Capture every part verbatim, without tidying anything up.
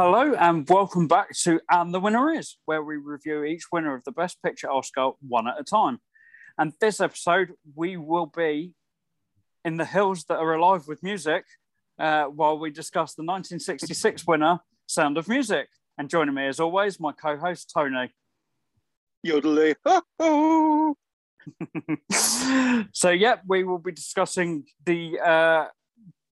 Hello and welcome back to And the Winner Is, where we review each winner of the Best Picture Oscar one at a time. And this episode, we will be in the hills that are alive with music uh, while we discuss the nineteen sixty-six winner, Sound of Music. And joining me, as always, my co-host, Tony Yodley. So, yeah, we will be discussing the uh,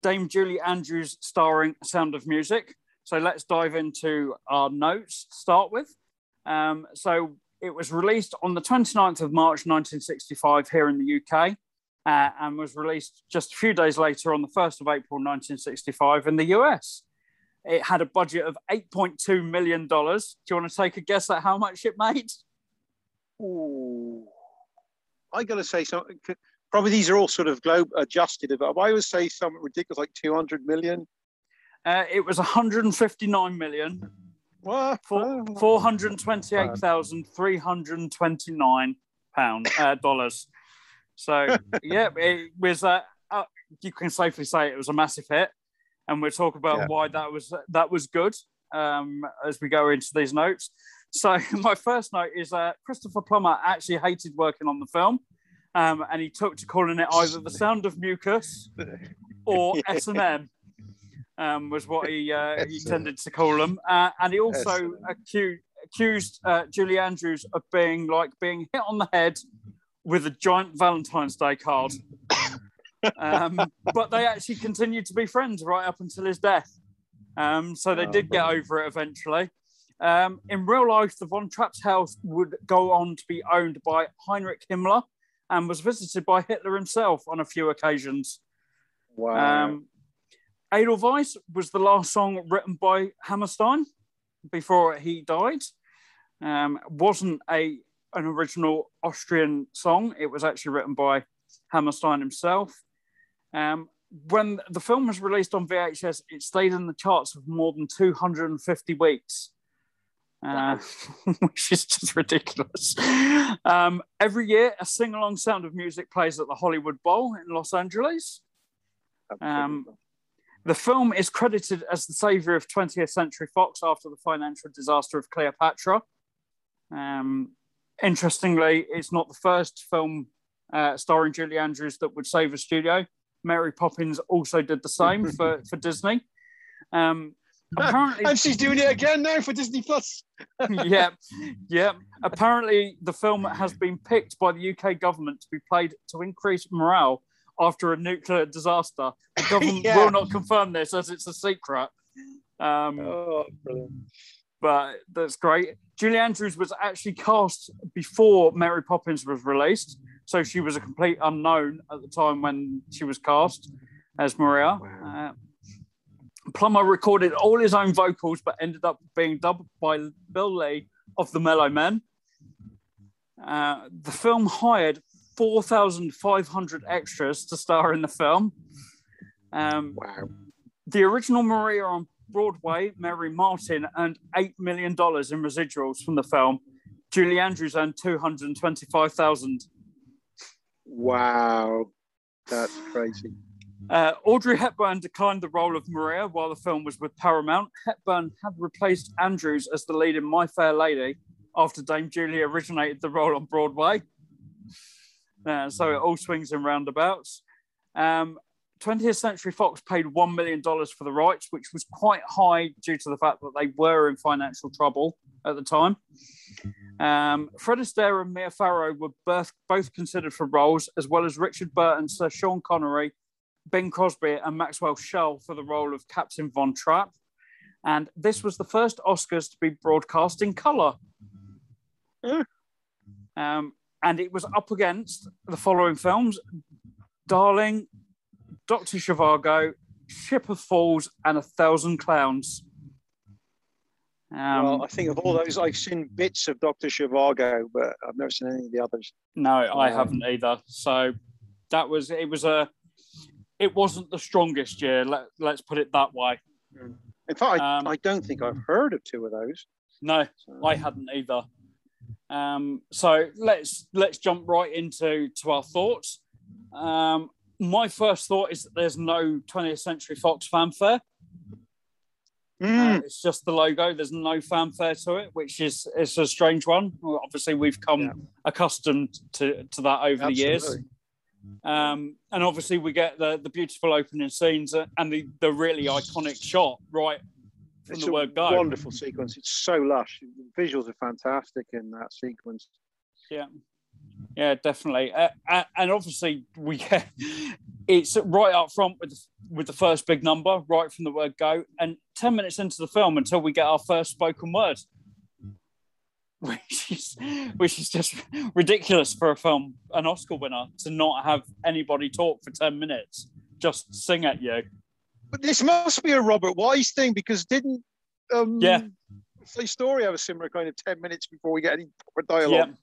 Dame Julie Andrews starring Sound of Music. So let's dive into our notes to start with. Um, so it was released on the twenty-ninth of March, nineteen sixty-five here in the U K uh, and was released just a few days later on the first of April, nineteen sixty-five in the U S. It had a budget of eight point two million dollars. Do you want to take a guess at how much it made? Ooh, I got to say something. Probably these are all sort of globe adjusted. But I would say something ridiculous like two hundred million dollars. Uh, it was one hundred fifty-nine million, four hundred twenty-eight thousand three hundred twenty-nine pound uh, dollars. So yeah, it was. Uh, uh, you can safely say it was a massive hit, and we'll talk about yeah. why that was that was good um, as we go into these notes. So my first note is uh, Christopher Plummer actually hated working on the film, um, and he took to calling it either The Sound of Mucus or yeah. S and M. Um, was what he uh, he tended to call them, uh, and he also accused, accused uh, Julie Andrews of being like being hit on the head with a giant Valentine's Day card. Um, but they actually continued to be friends right up until his death. Um, so they did get over it eventually. Um, in real life, the Von Trapp's house would go on to be owned by Heinrich Himmler, and was visited by Hitler himself on a few occasions. Wow. Um, Edelweiss was the last song written by Hammerstein before he died. Um, wasn't a an original Austrian song. It was actually written by Hammerstein himself. Um, when the film was released on V H S, it stayed in the charts for more than two hundred fifty weeks, uh, wow. which is just ridiculous. Um, every year, a sing-along Sound of Music plays at the Hollywood Bowl in Los Angeles. Um, The film is credited as the saviour of twentieth century Fox after the financial disaster of Cleopatra. Um, interestingly, it's not the first film uh, starring Julie Andrews that would save a studio. Mary Poppins also did the same for, for Disney. Um, apparently, and she's doing it again now for Disney Plus. yeah, yeah. Apparently, the film has been picked by the U K government to be played to increase morale after a nuclear disaster. The government yeah. will not confirm this as it's a secret. Um, oh, brilliant. But that's great. Julie Andrews was actually cast before Mary Poppins was released. So she was a complete unknown at the time when she was cast as Maria. Wow. Uh, Plummer recorded all his own vocals, but ended up being dubbed by Bill Lee of the Mellow Men. Uh, the film hired four thousand five hundred extras to star in the film. Um, wow. The original Maria on Broadway, Mary Martin, earned eight million dollars in residuals from the film. Julie Andrews earned two hundred twenty-five thousand dollars. Wow. That's crazy. Uh, Audrey Hepburn declined the role of Maria while the film was with Paramount. Hepburn had replaced Andrews as the lead in My Fair Lady after Dame Julie originated the role on Broadway. Uh, so it all swings and roundabouts. Um, twentieth century Fox paid one million dollars for the rights, which was quite high due to the fact that they were in financial trouble at the time. Um, Fred Astaire and Mia Farrow were both, both considered for roles, as well as Richard Burton, Sir Sean Connery, Bing Crosby and Maxwell Schell for the role of Captain Von Trapp. And this was the first Oscars to be broadcast in colour. Yeah. Um, And it was up against the following films: Darling, Doctor Zhivago, Ship of Fools, and A Thousand Clowns. Um, well, I think of all those, I've seen bits of Doctor Zhivago, but I've never seen any of the others. No, I haven't either. So that was, it was a, it wasn't the strongest year, let, let's put it that way. In fact, I, um, I don't think I've heard of two of those. No, so. I hadn't either. Um, so let's let's jump right into to our thoughts. Um, my first thought is that there's no twentieth century Fox fanfare. Mm. Uh, it's just the logo. There's no fanfare to it, which is it's a strange one. Well, obviously, we've come yeah. accustomed to, to that over Absolutely. the years. Um, and obviously, we get the, the beautiful opening scenes and the, the really iconic shot right from it's the word go. It's a wonderful sequence. It's so lush. The visuals are fantastic in that sequence. Yeah. Yeah, definitely. Uh, and obviously, we get, it's right up front with the, with the first big number, right from the word go, and ten minutes into the film until we get our first spoken word, which is, which is just ridiculous for a film, an Oscar winner, to not have anybody talk for ten minutes, just sing at you. But this must be a Robert Wise thing, because didn't um, yeah. Play Story have a similar kind of ten minutes before we get any proper dialogue? Yeah.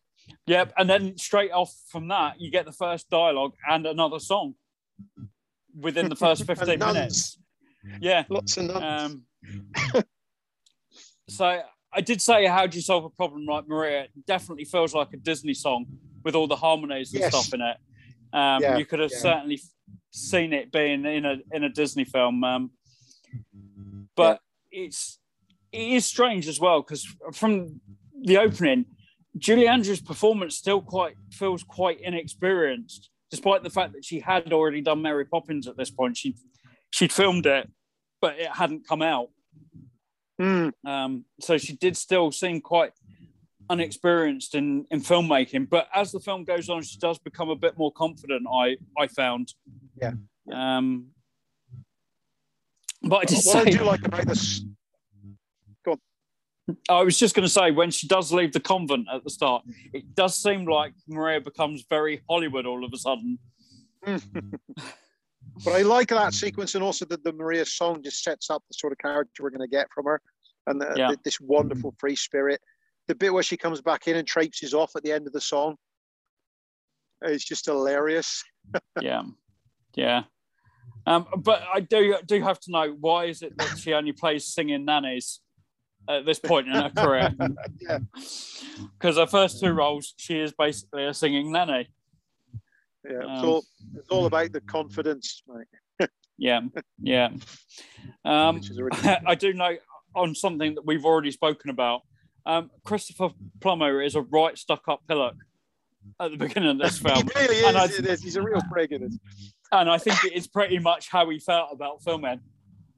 Yep, and then straight off from that, you get the first dialogue and another song within the first fifteen minutes. Yeah, lots of nuns. Um, so I did say, "How do you solve a problem?" Right, Maria. It definitely feels like a Disney song with all the harmonies and yes. stuff in it. Um, yeah, you could have yeah. certainly seen it being in a in a Disney film, um, but yeah. it's it is strange as well, because from the opening, Julie Andrews' performance still quite feels quite inexperienced, despite the fact that she had already done Mary Poppins at this point. She she'd filmed it, but it hadn't come out. Mm. Um, so she did still seem quite unexperienced in, in filmmaking. But as the film goes on, she does become a bit more confident, I I found. Yeah. Um, but I just what say, I do like about this. I was just going to say, when she does leave the convent at the start, it does seem like Maria becomes very Hollywood all of a sudden. But I like that sequence, and also that the Maria song just sets up the sort of character we're going to get from her, and the, yeah. the, this wonderful free spirit. The bit where she comes back in and traipses off at the end of the song, it's just hilarious. yeah, yeah. Um, but I do do have to know, why is it that she only plays singing nannies at this point in her career? Because yeah. her first two roles, she is basically a singing nanny. Yeah, um, it's, all, it's all about the confidence, mate. yeah, yeah. Um, already- I do know on something that we've already spoken about, um, Christopher Plummer is a right stuck-up pillock at the beginning of this film. He really is, and I, it is. He's a real prig in it. And I think it's pretty much how he felt about filming.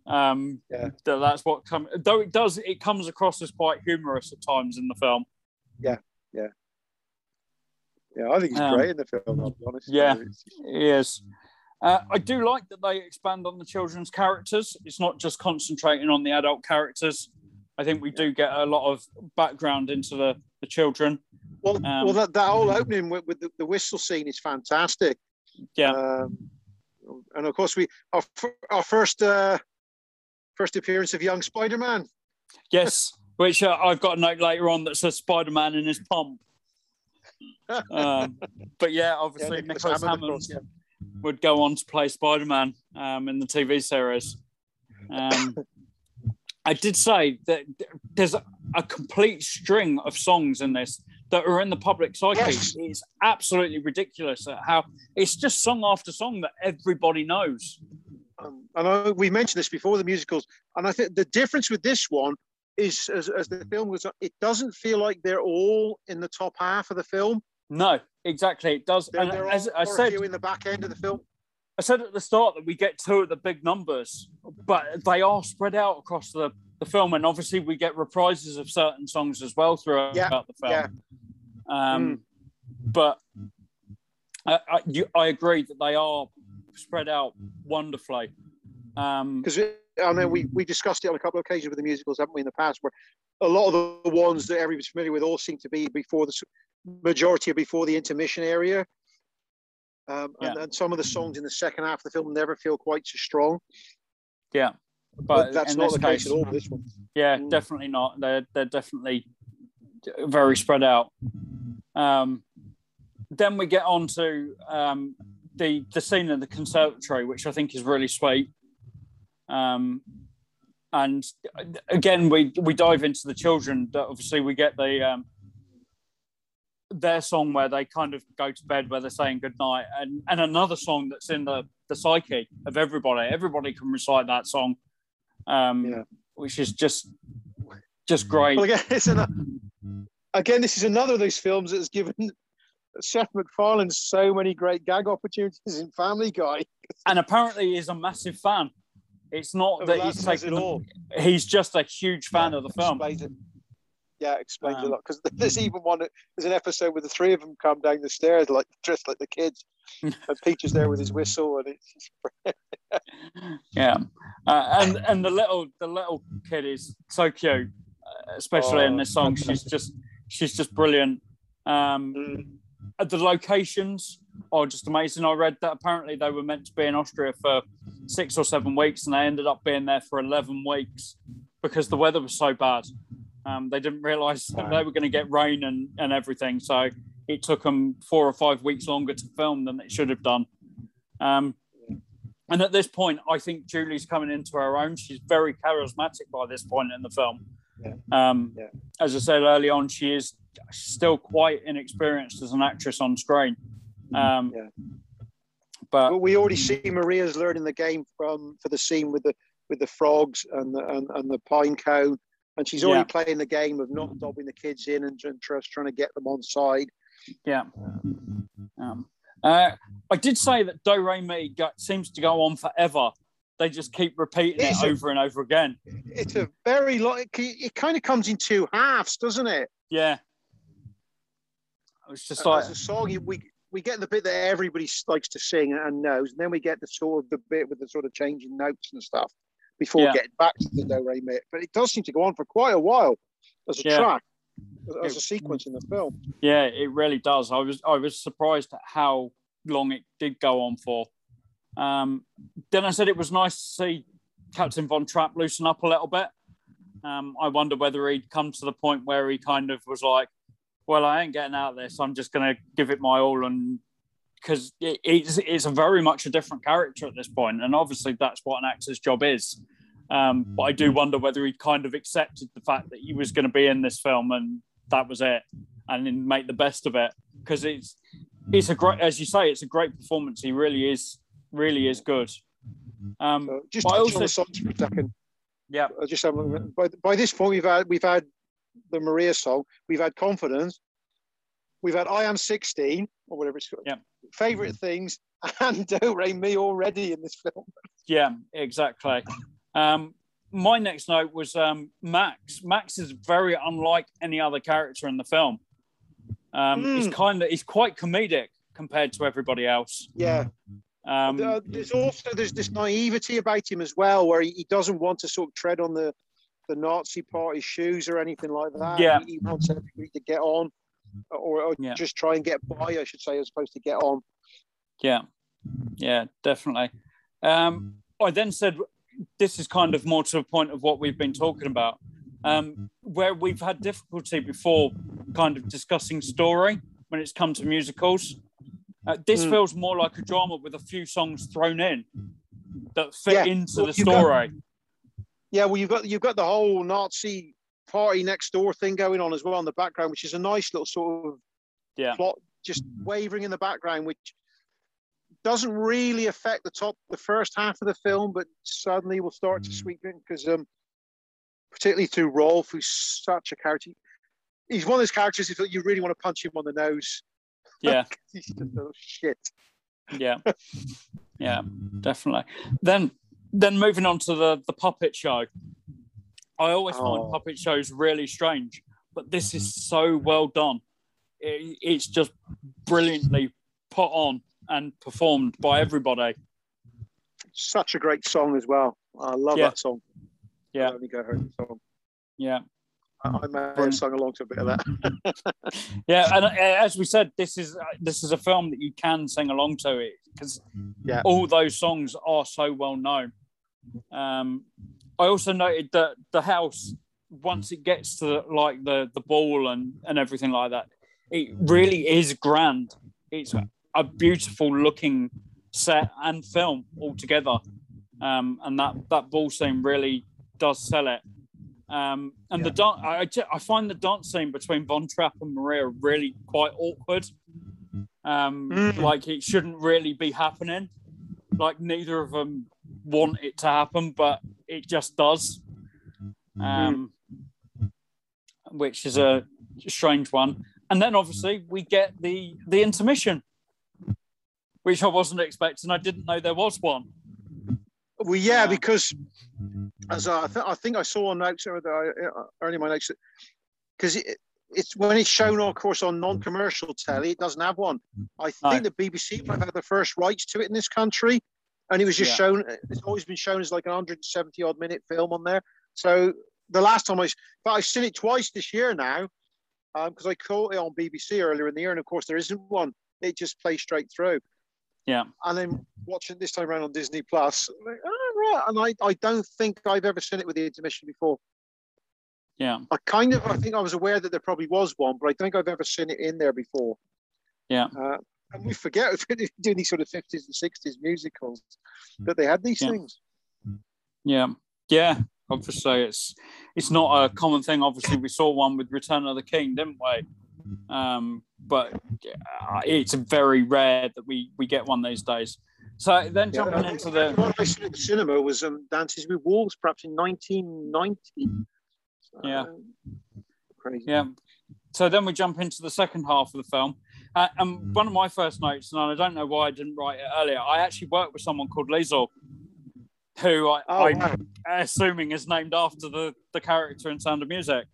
Um, yeah. That's what comes. Though it does, it comes across as quite humorous at times in the film. Yeah, yeah, yeah. I think he's um, great in the film, I'll be honest. Yeah, he is. Uh, I do like that they expand on the children's characters. It's not just concentrating on the adult characters. I think we yeah. do get a lot of background into the, the children. Well, um, well, that, that whole opening with, with the, the whistle scene is fantastic. Yeah, um, and of course we our our first. Uh, First appearance of young Spider-Man. Yes, which uh, I've got a note later on that says Spider-Man in his pump. Um, but yeah, obviously yeah, Nicholas, Nicholas Hammond, Hammond course, yeah. would go on to play Spider-Man um, in the T V series. Um, I did say that there's a, a complete string of songs in this that are in the public psyche. Yes. It's absolutely ridiculous at how it's just song after song that everybody knows. Um, and I, we mentioned this before, the musicals, and I think the difference with this one is, as, as the film goes on, it doesn't feel like they're all in the top half of the film. No, exactly, it does. They're, and they're as I said, in the back end of the film. I said at the start that we get two of the big numbers, but they are spread out across the, the film, and obviously we get reprises of certain songs as well throughout yeah, the film. Yeah. Um, mm. But I, I, you, I agree that they are spread out wonderfully, um because I mean we we discussed it on a couple of occasions with the musicals, haven't we, in the past, where a lot of the ones that everybody's familiar with all seem to be before the majority, before the intermission area, um yeah. and, and some of the songs in the second half of the film never feel quite so strong, yeah but, but that's not the case, case at all with this one. yeah mm. Definitely not. They're, they're definitely very spread out. Um then we get on to um The, the scene in the conservatory, which I think is really sweet. Um, and again, we, we dive into the children. Obviously, we get the um, their song where they kind of go to bed, where they're saying goodnight, and, and another song that's in the, the psyche of everybody. Everybody can recite that song. Um, yeah. which is just just great. Well, again, it's an, again, this is another of those films that's given Seth MacFarlane so many great gag opportunities in Family Guy. And apparently he's a massive fan. It's not well, that he's taken all. He's just a huge fan yeah, of the film. It. Yeah, explained um, a lot. Because there's even one, there's an episode where the three of them come down the stairs like dressed like the kids. And Peter's there with his whistle, and it's yeah. Uh, and and the little the little kid is so cute, especially oh, in this song. She's just she's just brilliant. Um, mm. The locations are just amazing. I read that apparently they were meant to be in Austria for six or seven weeks, and they ended up being there for eleven weeks because the weather was so bad. Um, they didn't realise wow. that they were going to get rain and and everything. So it took them four or five weeks longer to film than it should have done. Um, and at this point, I think Julie's coming into her own. She's very charismatic by this point in the film. Yeah. Um, yeah. As I said early on, she is still quite inexperienced as an actress on screen. Um, yeah. But well, we already see Maria's learning the game from for the scene with the with the frogs and the, and, and the pine cone. And she's already yeah. playing the game of not dobbing the kids in and, and trust, trying to get them on side. Yeah. Um, uh, I did say that Do Re Mi seems to go on forever. They just keep repeating it's it a, over and over again. It's a very lot. It, it kind of comes in two halves, doesn't it? Yeah. It was just like, as a song, we we get the bit that everybody likes to sing and knows, and then we get the sort of the bit with the sort of changing notes and stuff before yeah. getting back to the Do Re Mi. But it does seem to go on for quite a while as a yeah. track. As a sequence in the film. Yeah, it really does. I was I was surprised at how long it did go on for. Um, then I said it was nice to see Captain Von Trapp loosen up a little bit. Um, I wonder whether he'd come to the point where he kind of was like, well, I ain't getting out of this. I'm just going to give it my all. And because it, it's, it's a very much a different character at this point. And obviously that's what an actor's job is. Um, but I do wonder whether he kind of accepted the fact that he was going to be in this film and that was it, and then make the best of it, because it's it's a great, as you say, it's a great performance. He really is, really is good. Um, so just touch on the songs for a second. Yeah. I just um, by by this point we've had we've had the Maria song, we've had Confidence, we've had I Am sixteen or whatever it's called. Yeah. Favorite Things and Do Re Mi already in this film. Yeah, exactly. Um, my next note was um, Max. Max is very unlike any other character in the film. Um, mm. He's kind of he's quite comedic compared to everybody else. Yeah. Um, uh, there's also there's this naivety about him as well, where he, he doesn't want to sort of tread on the the Nazi Party's shoes or anything like that. Yeah. He, he wants everybody to get on, or, or yeah. just try and get by, I should say, as opposed to get on. Yeah. Yeah, definitely. Um, I then said, this is kind of more to the point of what we've been talking about, um, where we've had difficulty before kind of discussing story when it's come to musicals. Uh, this mm. feels more like a drama with a few songs thrown in that fit yeah. into well, the story. Got, yeah, well, you've got, you've got the whole Nazi party next door thing going on as well in the background, which is a nice little sort of yeah. plot just wavering in the background, which doesn't really affect the top, the first half of the film, but suddenly will start to sweeten because, um, particularly to Rolf, who's such a character. He's one of those characters that you really want to punch him on the nose. Yeah. He's just a little shit. Yeah. Yeah, definitely. Then, then moving on to the, the puppet show. I always oh. find puppet shows really strange, but this is so well done. It, it's just brilliantly put on and performed by everybody. Such a great song as well. I love yeah. that song. Yeah. Let me go home song. Yeah. I, I may have um, sung along to a bit of that. Yeah, and uh, as we said, this is uh, this is a film that you can sing along to it because yeah. all those songs are so well known. Um, I also noted that the house, once it gets to like the the ball and and everything like that, it really is grand. It's a beautiful looking set and film altogether. Um, and that, that ball scene really does sell it. Um, and yeah. the da- I, I find the dance scene between Von Trapp and Maria really quite awkward. Um, mm. Like it shouldn't really be happening. Like neither of them want it to happen, but it just does. um, which is a strange one. And then obviously we get the the intermission, which I wasn't expecting. I didn't know there was one. Well, yeah, um, because as I, th- I think I saw on notes or early in my notes, because it, it's when it's shown, of course, on non-commercial telly, it doesn't have one. I think no. the B B C might have had the first rights to it in this country, and it was just yeah. shown. It's always been shown as like an one hundred seventy odd minute film on there. So the last time I, but I've seen it twice this year now, because um, I caught it on B B C earlier in the year, and of course there isn't one. It just plays straight through. Yeah. And then watching it this time around on Disney Plus, like, oh, right. and I, I don't think I've ever seen it with the intermission before. Yeah. I kind of, I think I was aware that there probably was one, but I don't think I've ever seen it in there before. Yeah. Uh, and we forget if we do these sort of fifties and sixties musicals that they had these yeah. things. Yeah. Yeah. Obviously, it's it's not a common thing. Obviously, we saw one with Return of the King, didn't we? Um, but uh, it's very rare that we, we get one these days. So then jumping yeah, into the... What I saw at the cinema was um, Dances with Wolves, perhaps in nineteen ninety. So, yeah. Crazy. Yeah. So then we jump into the second half of the film. Uh, and one of my first notes, and I don't know why I didn't write it earlier, I actually worked with someone called Liesl, who I, oh, I'm wow. assuming is named after the, the character in Sound of Music,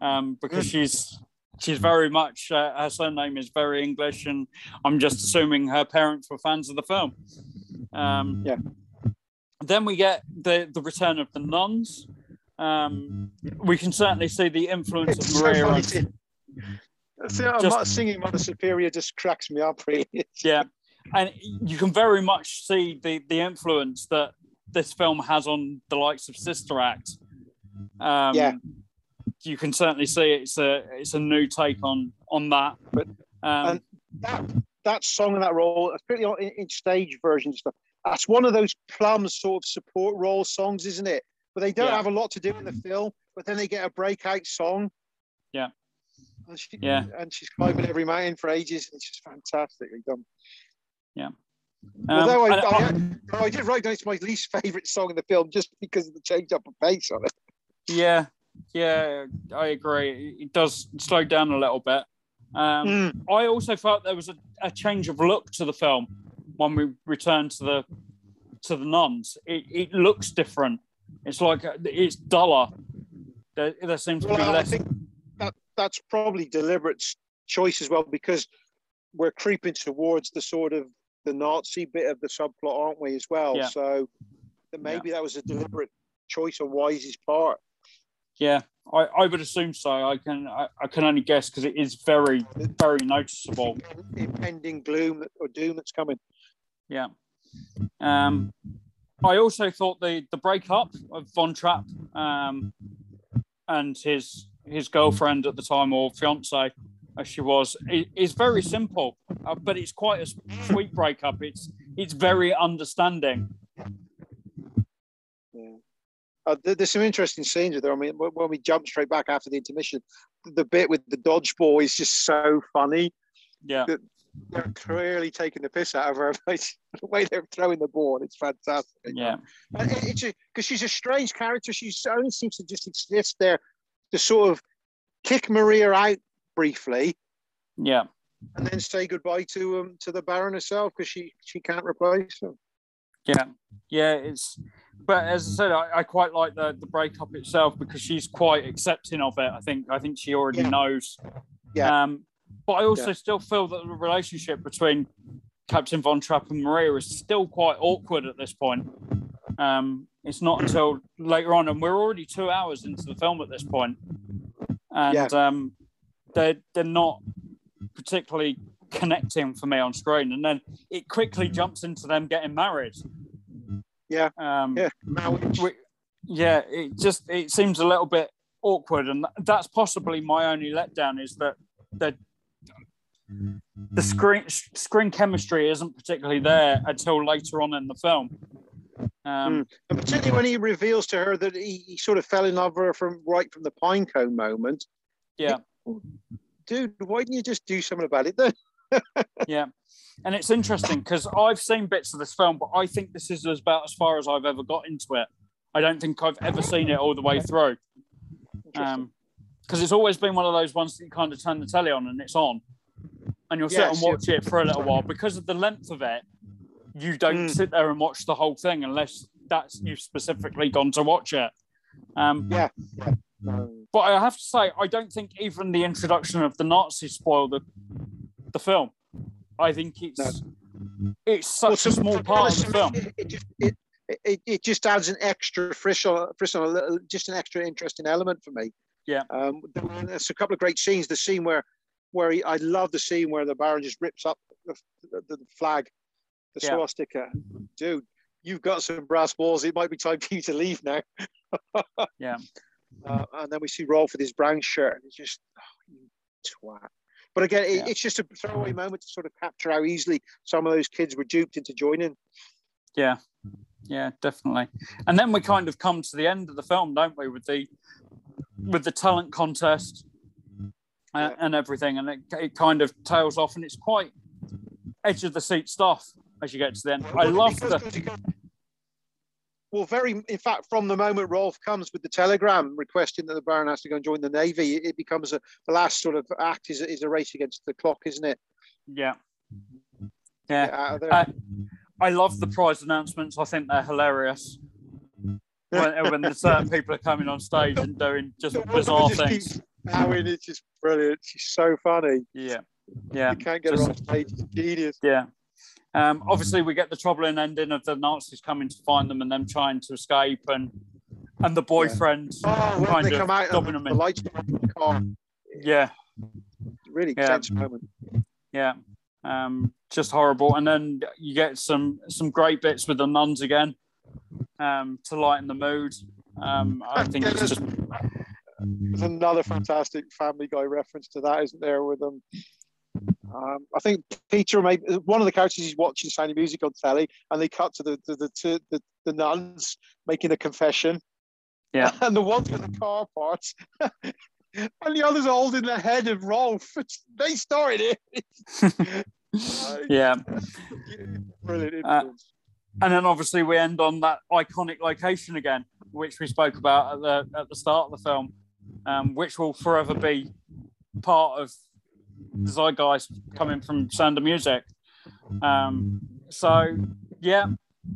um, because she's... She's very much, uh, her surname is very English, and I'm just assuming her parents were fans of the film. Um, yeah. Then we get the, the return of the nuns. Um, we can certainly see the influence it's of Maria. So see, I'm just, not singing Mother Superior just cracks me up, really. Yeah. And you can very much see the, the influence that this film has on the likes of Sister Act. Um, yeah. You can certainly see it's a it's a new take on on that. But um, and that that song and that role, particularly in, in stage version stuff, that's one of those Plum sort of support role songs, isn't it? But they don't yeah. have a lot to do in the film. But then they get a breakout song. Yeah, and she, yeah, and she's climbing every mountain for ages. It's just fantastically done. Yeah. Um, Although I, I, I, I, I did write down it's my least favourite song in the film just because of the change up of pace on it. Yeah. Yeah, I agree. It does slow down a little bit. Um, mm. I also felt there was a, a change of look to the film when we returned to the to the nuns. It, it looks different. It's like it's duller. There, there seems well, to be less. I think that that's probably deliberate choice as well, because we're creeping towards the sort of the Nazi bit of the subplot, aren't we? As well, yeah. so maybe yeah. that was a deliberate choice on Wise's part. Yeah, I, I would assume so. I can I, I can only guess because it is very, very noticeable. Impending gloom or doom that's coming. Yeah. Um, I also thought the, the breakup of Von Trapp um, and his his girlfriend at the time, or fiancée, as she was, is very simple, uh, but it's quite a sweet breakup. It's, it's very understanding. Yeah. Uh, there's some interesting scenes there. I mean, when we jump straight back after the intermission, the bit with the dodgeball is just so funny. Yeah. They're clearly taking the piss out of her. The way they're throwing the ball, it's fantastic. Yeah. Because she's a strange character. She only seems to just exist there to sort of kick Maria out briefly. Yeah. And then say goodbye to um, to the Baron herself because she, she can't replace him. Yeah. Yeah, it's... But as I said, I, I quite like the, the breakup itself because she's quite accepting of it. I think I think she already yeah. knows. Yeah. Um, but I also yeah. still feel that the relationship between Captain Von Trapp and Maria is still quite awkward at this point. Um, it's not until later on, and we're already two hours into the film at this point, and yeah. um, they're they're not particularly connecting for me on screen. And then it quickly jumps into them getting married. Yeah, um, yeah. We, yeah. It just it seems a little bit awkward, and that's possibly my only letdown is that the the screen screen chemistry isn't particularly there until later on in the film. Um, mm. And particularly when he reveals to her that he, he sort of fell in love with her from right from the pinecone moment. Yeah, dude, why didn't you just do something about it then? Yeah, and it's interesting because I've seen bits of this film, but I think this is about as far as I've ever got into it. I don't think I've ever seen it all the way through. Because um, it's always been one of those ones that you kind of turn the telly on and it's on. And you'll yeah, sit and watch it for a little while. Because of the length of it, you don't mm. sit there and watch the whole thing unless that's you've specifically gone to watch it. Um, yeah. yeah. Um, but I have to say, I don't think even the introduction of the Nazis spoiled the, the film. I think it's no. it's such well, a small part of the film. It, it, it, it, it just adds an extra frisson, frisson, just an extra interesting element for me. Yeah. Um, there's a couple of great scenes. The scene where where he, I love the scene where the Baron just rips up the, the, the flag, the yeah. swastika. Dude, you've got some brass balls. It might be time for you to leave now. yeah. Uh, and then we see Rolf with his brown shirt. And it's just, oh, you twat. But again, it, yeah. it's just a throwaway moment to sort of capture how easily some of those kids were duped into joining. Yeah, yeah, definitely. And then we kind of come to the end of the film, don't we, with the with the talent contest and, yeah. and everything. And it, it kind of tails off, and it's quite edge of the seat stuff as you get to the end. I love the... Well, very, in fact, from the moment Rolf comes with the telegram requesting that the Baron has to go and join the Navy, it becomes a, the last sort of act is, is a race against the clock, isn't it? Yeah. Yeah. Uh, I love the prize announcements. I think they're hilarious. When, when the certain people are coming on stage and doing just bizarre just things. I mean, it's just brilliant. She's so funny. Yeah. Yeah. You can't get just, her off stage. It's genius. Yeah. Um, obviously, we get the troubling ending of the Nazis coming to find them and them trying to escape, and and the boyfriend yeah. oh, kind of stopping them. The lights on. Yeah, really yeah. tense moment. Yeah, um, just horrible. And then you get some some great bits with the nuns again um, to lighten the mood. Um, I think yeah, it's there's, just there's another fantastic Family Guy reference to that, isn't there? With them. Um, I think Peter, maybe one of the characters, is watching Sound of Music on telly, and they cut to the the the, to the, the nuns making a confession. Yeah, and the ones with the car parts, and the others are holding the head of Rolf. It's, they started it. yeah, brilliant. Uh, and then obviously we end on that iconic location again, which we spoke about at the at the start of the film, um, which will forever be part of the zeitgeist coming from Sound of Music. Um, so, yeah.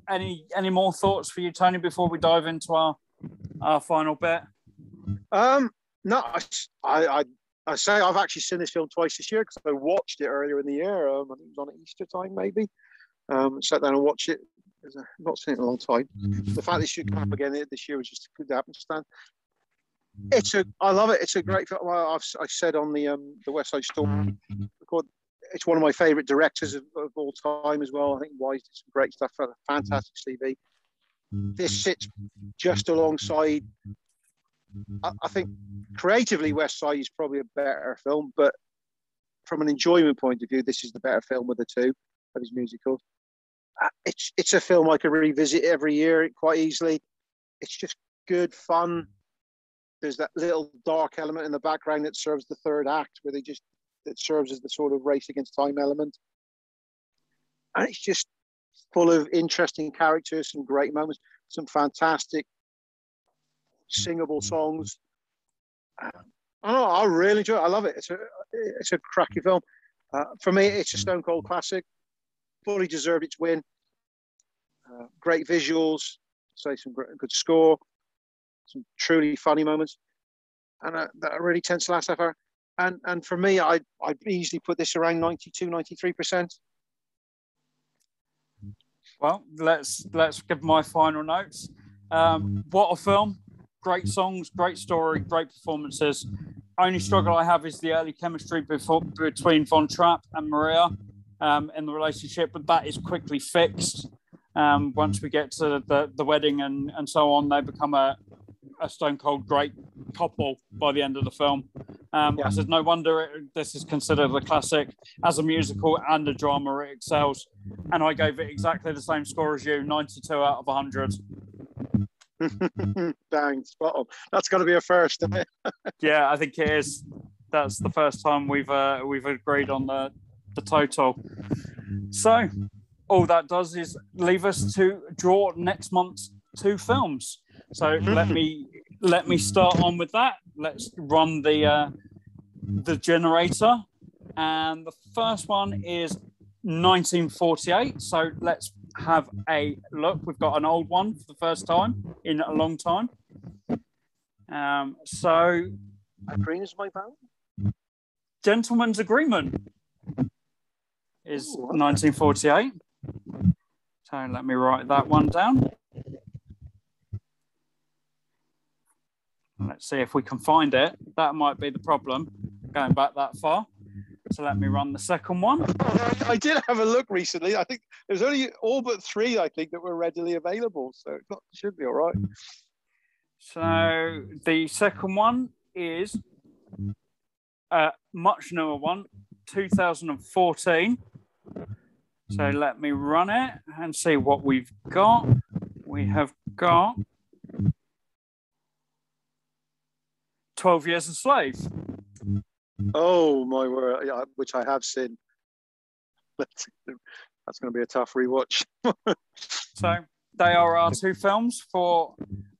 Any any more thoughts for you, Tony, before we dive into our our final bit? Um, no, I, I I say I've actually seen this film twice this year because I watched it earlier in the year. Um, I think it was on at Easter time, maybe. Um, sat down and watched it. I've not seen it in a long time. The fact that it should come up again this year was just a good happenstance. It's a, I love it. It's a great film. I've, I said on the um, the West Side Story, it's one of my favourite directors of, of all time as well. I think Wise did some great stuff, for a fantastic C V. This sits just alongside, I, I think, creatively, West Side is probably a better film, but from an enjoyment point of view, this is the better film of the two of his musicals. Uh, it's, it's a film I could revisit every year quite easily. It's just good fun. There's that little dark element in the background that serves the third act, where they just, it serves as the sort of race against time element. And it's just full of interesting characters, some great moments, some fantastic singable songs. Um, oh, I really enjoy it. I love it. It's a, it's a cracking film. Uh, for me, it's a stone cold classic. Fully deserved its win. Uh, great visuals, say some great, good score. Some truly funny moments, and uh, that are really tense last half hour. And and for me, I I'd easily put this around ninety-two, ninety-three percent. Well, let's let's give my final notes. Um, what a film! Great songs, great story, great performances. Only struggle I have is the early chemistry before, between Von Trapp and Maria um, in the relationship, but that is quickly fixed. Um, once we get to the the wedding and and so on, they become a a stone cold great couple by the end of the film. Um, yeah. I said, no wonder it, this is considered a classic. As a musical and a drama, it excels. And I gave it exactly the same score as you, ninety-two out of one hundred. Dang, spot on. That's got to be a first, isn't it? Yeah, I think it is. That's the first time we've uh, we've agreed on the, the total. So, all that does is leave us to draw next month's two films. So let me let me start on with that. let's run the uh, the generator. And the first one is nineteen forty-eight. So let's have a look. We've got an old one for the first time in a long time. Um, so, green is my phone. Gentlemen's Agreement is Ooh, okay. nineteen forty-eight. So let me write that one down. Let's see if we can find it. That might be the problem, going back that far. So let me run the second one. I did have a look recently. I think there's only all but three, I think, that were readily available. So it should be all right. So the second one is a much newer one, two thousand fourteen. So let me run it and see what we've got. We have got twelve years a slave. Oh my word, yeah, which I have seen. That's going to be a tough rewatch. So they are our two films for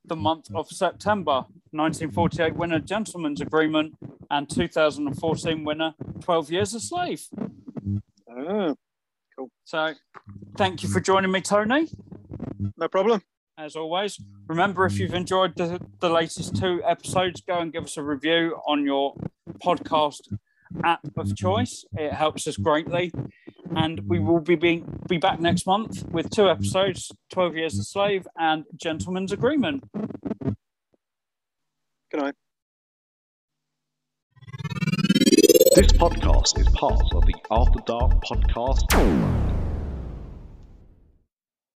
the month of September. nineteen forty-eight winner Gentlemen's Agreement and two thousand fourteen winner twelve years a slave. Oh, cool. So thank you for joining me, Tony. No problem. As always, remember, if you've enjoyed the, the latest two episodes, go and give us a review on your podcast app of choice. It helps us greatly. And we will be, be, be back next month with two episodes, twelve years a slave and Gentlemen's Agreement. Good night. This podcast is part of the After Dark Podcast Network.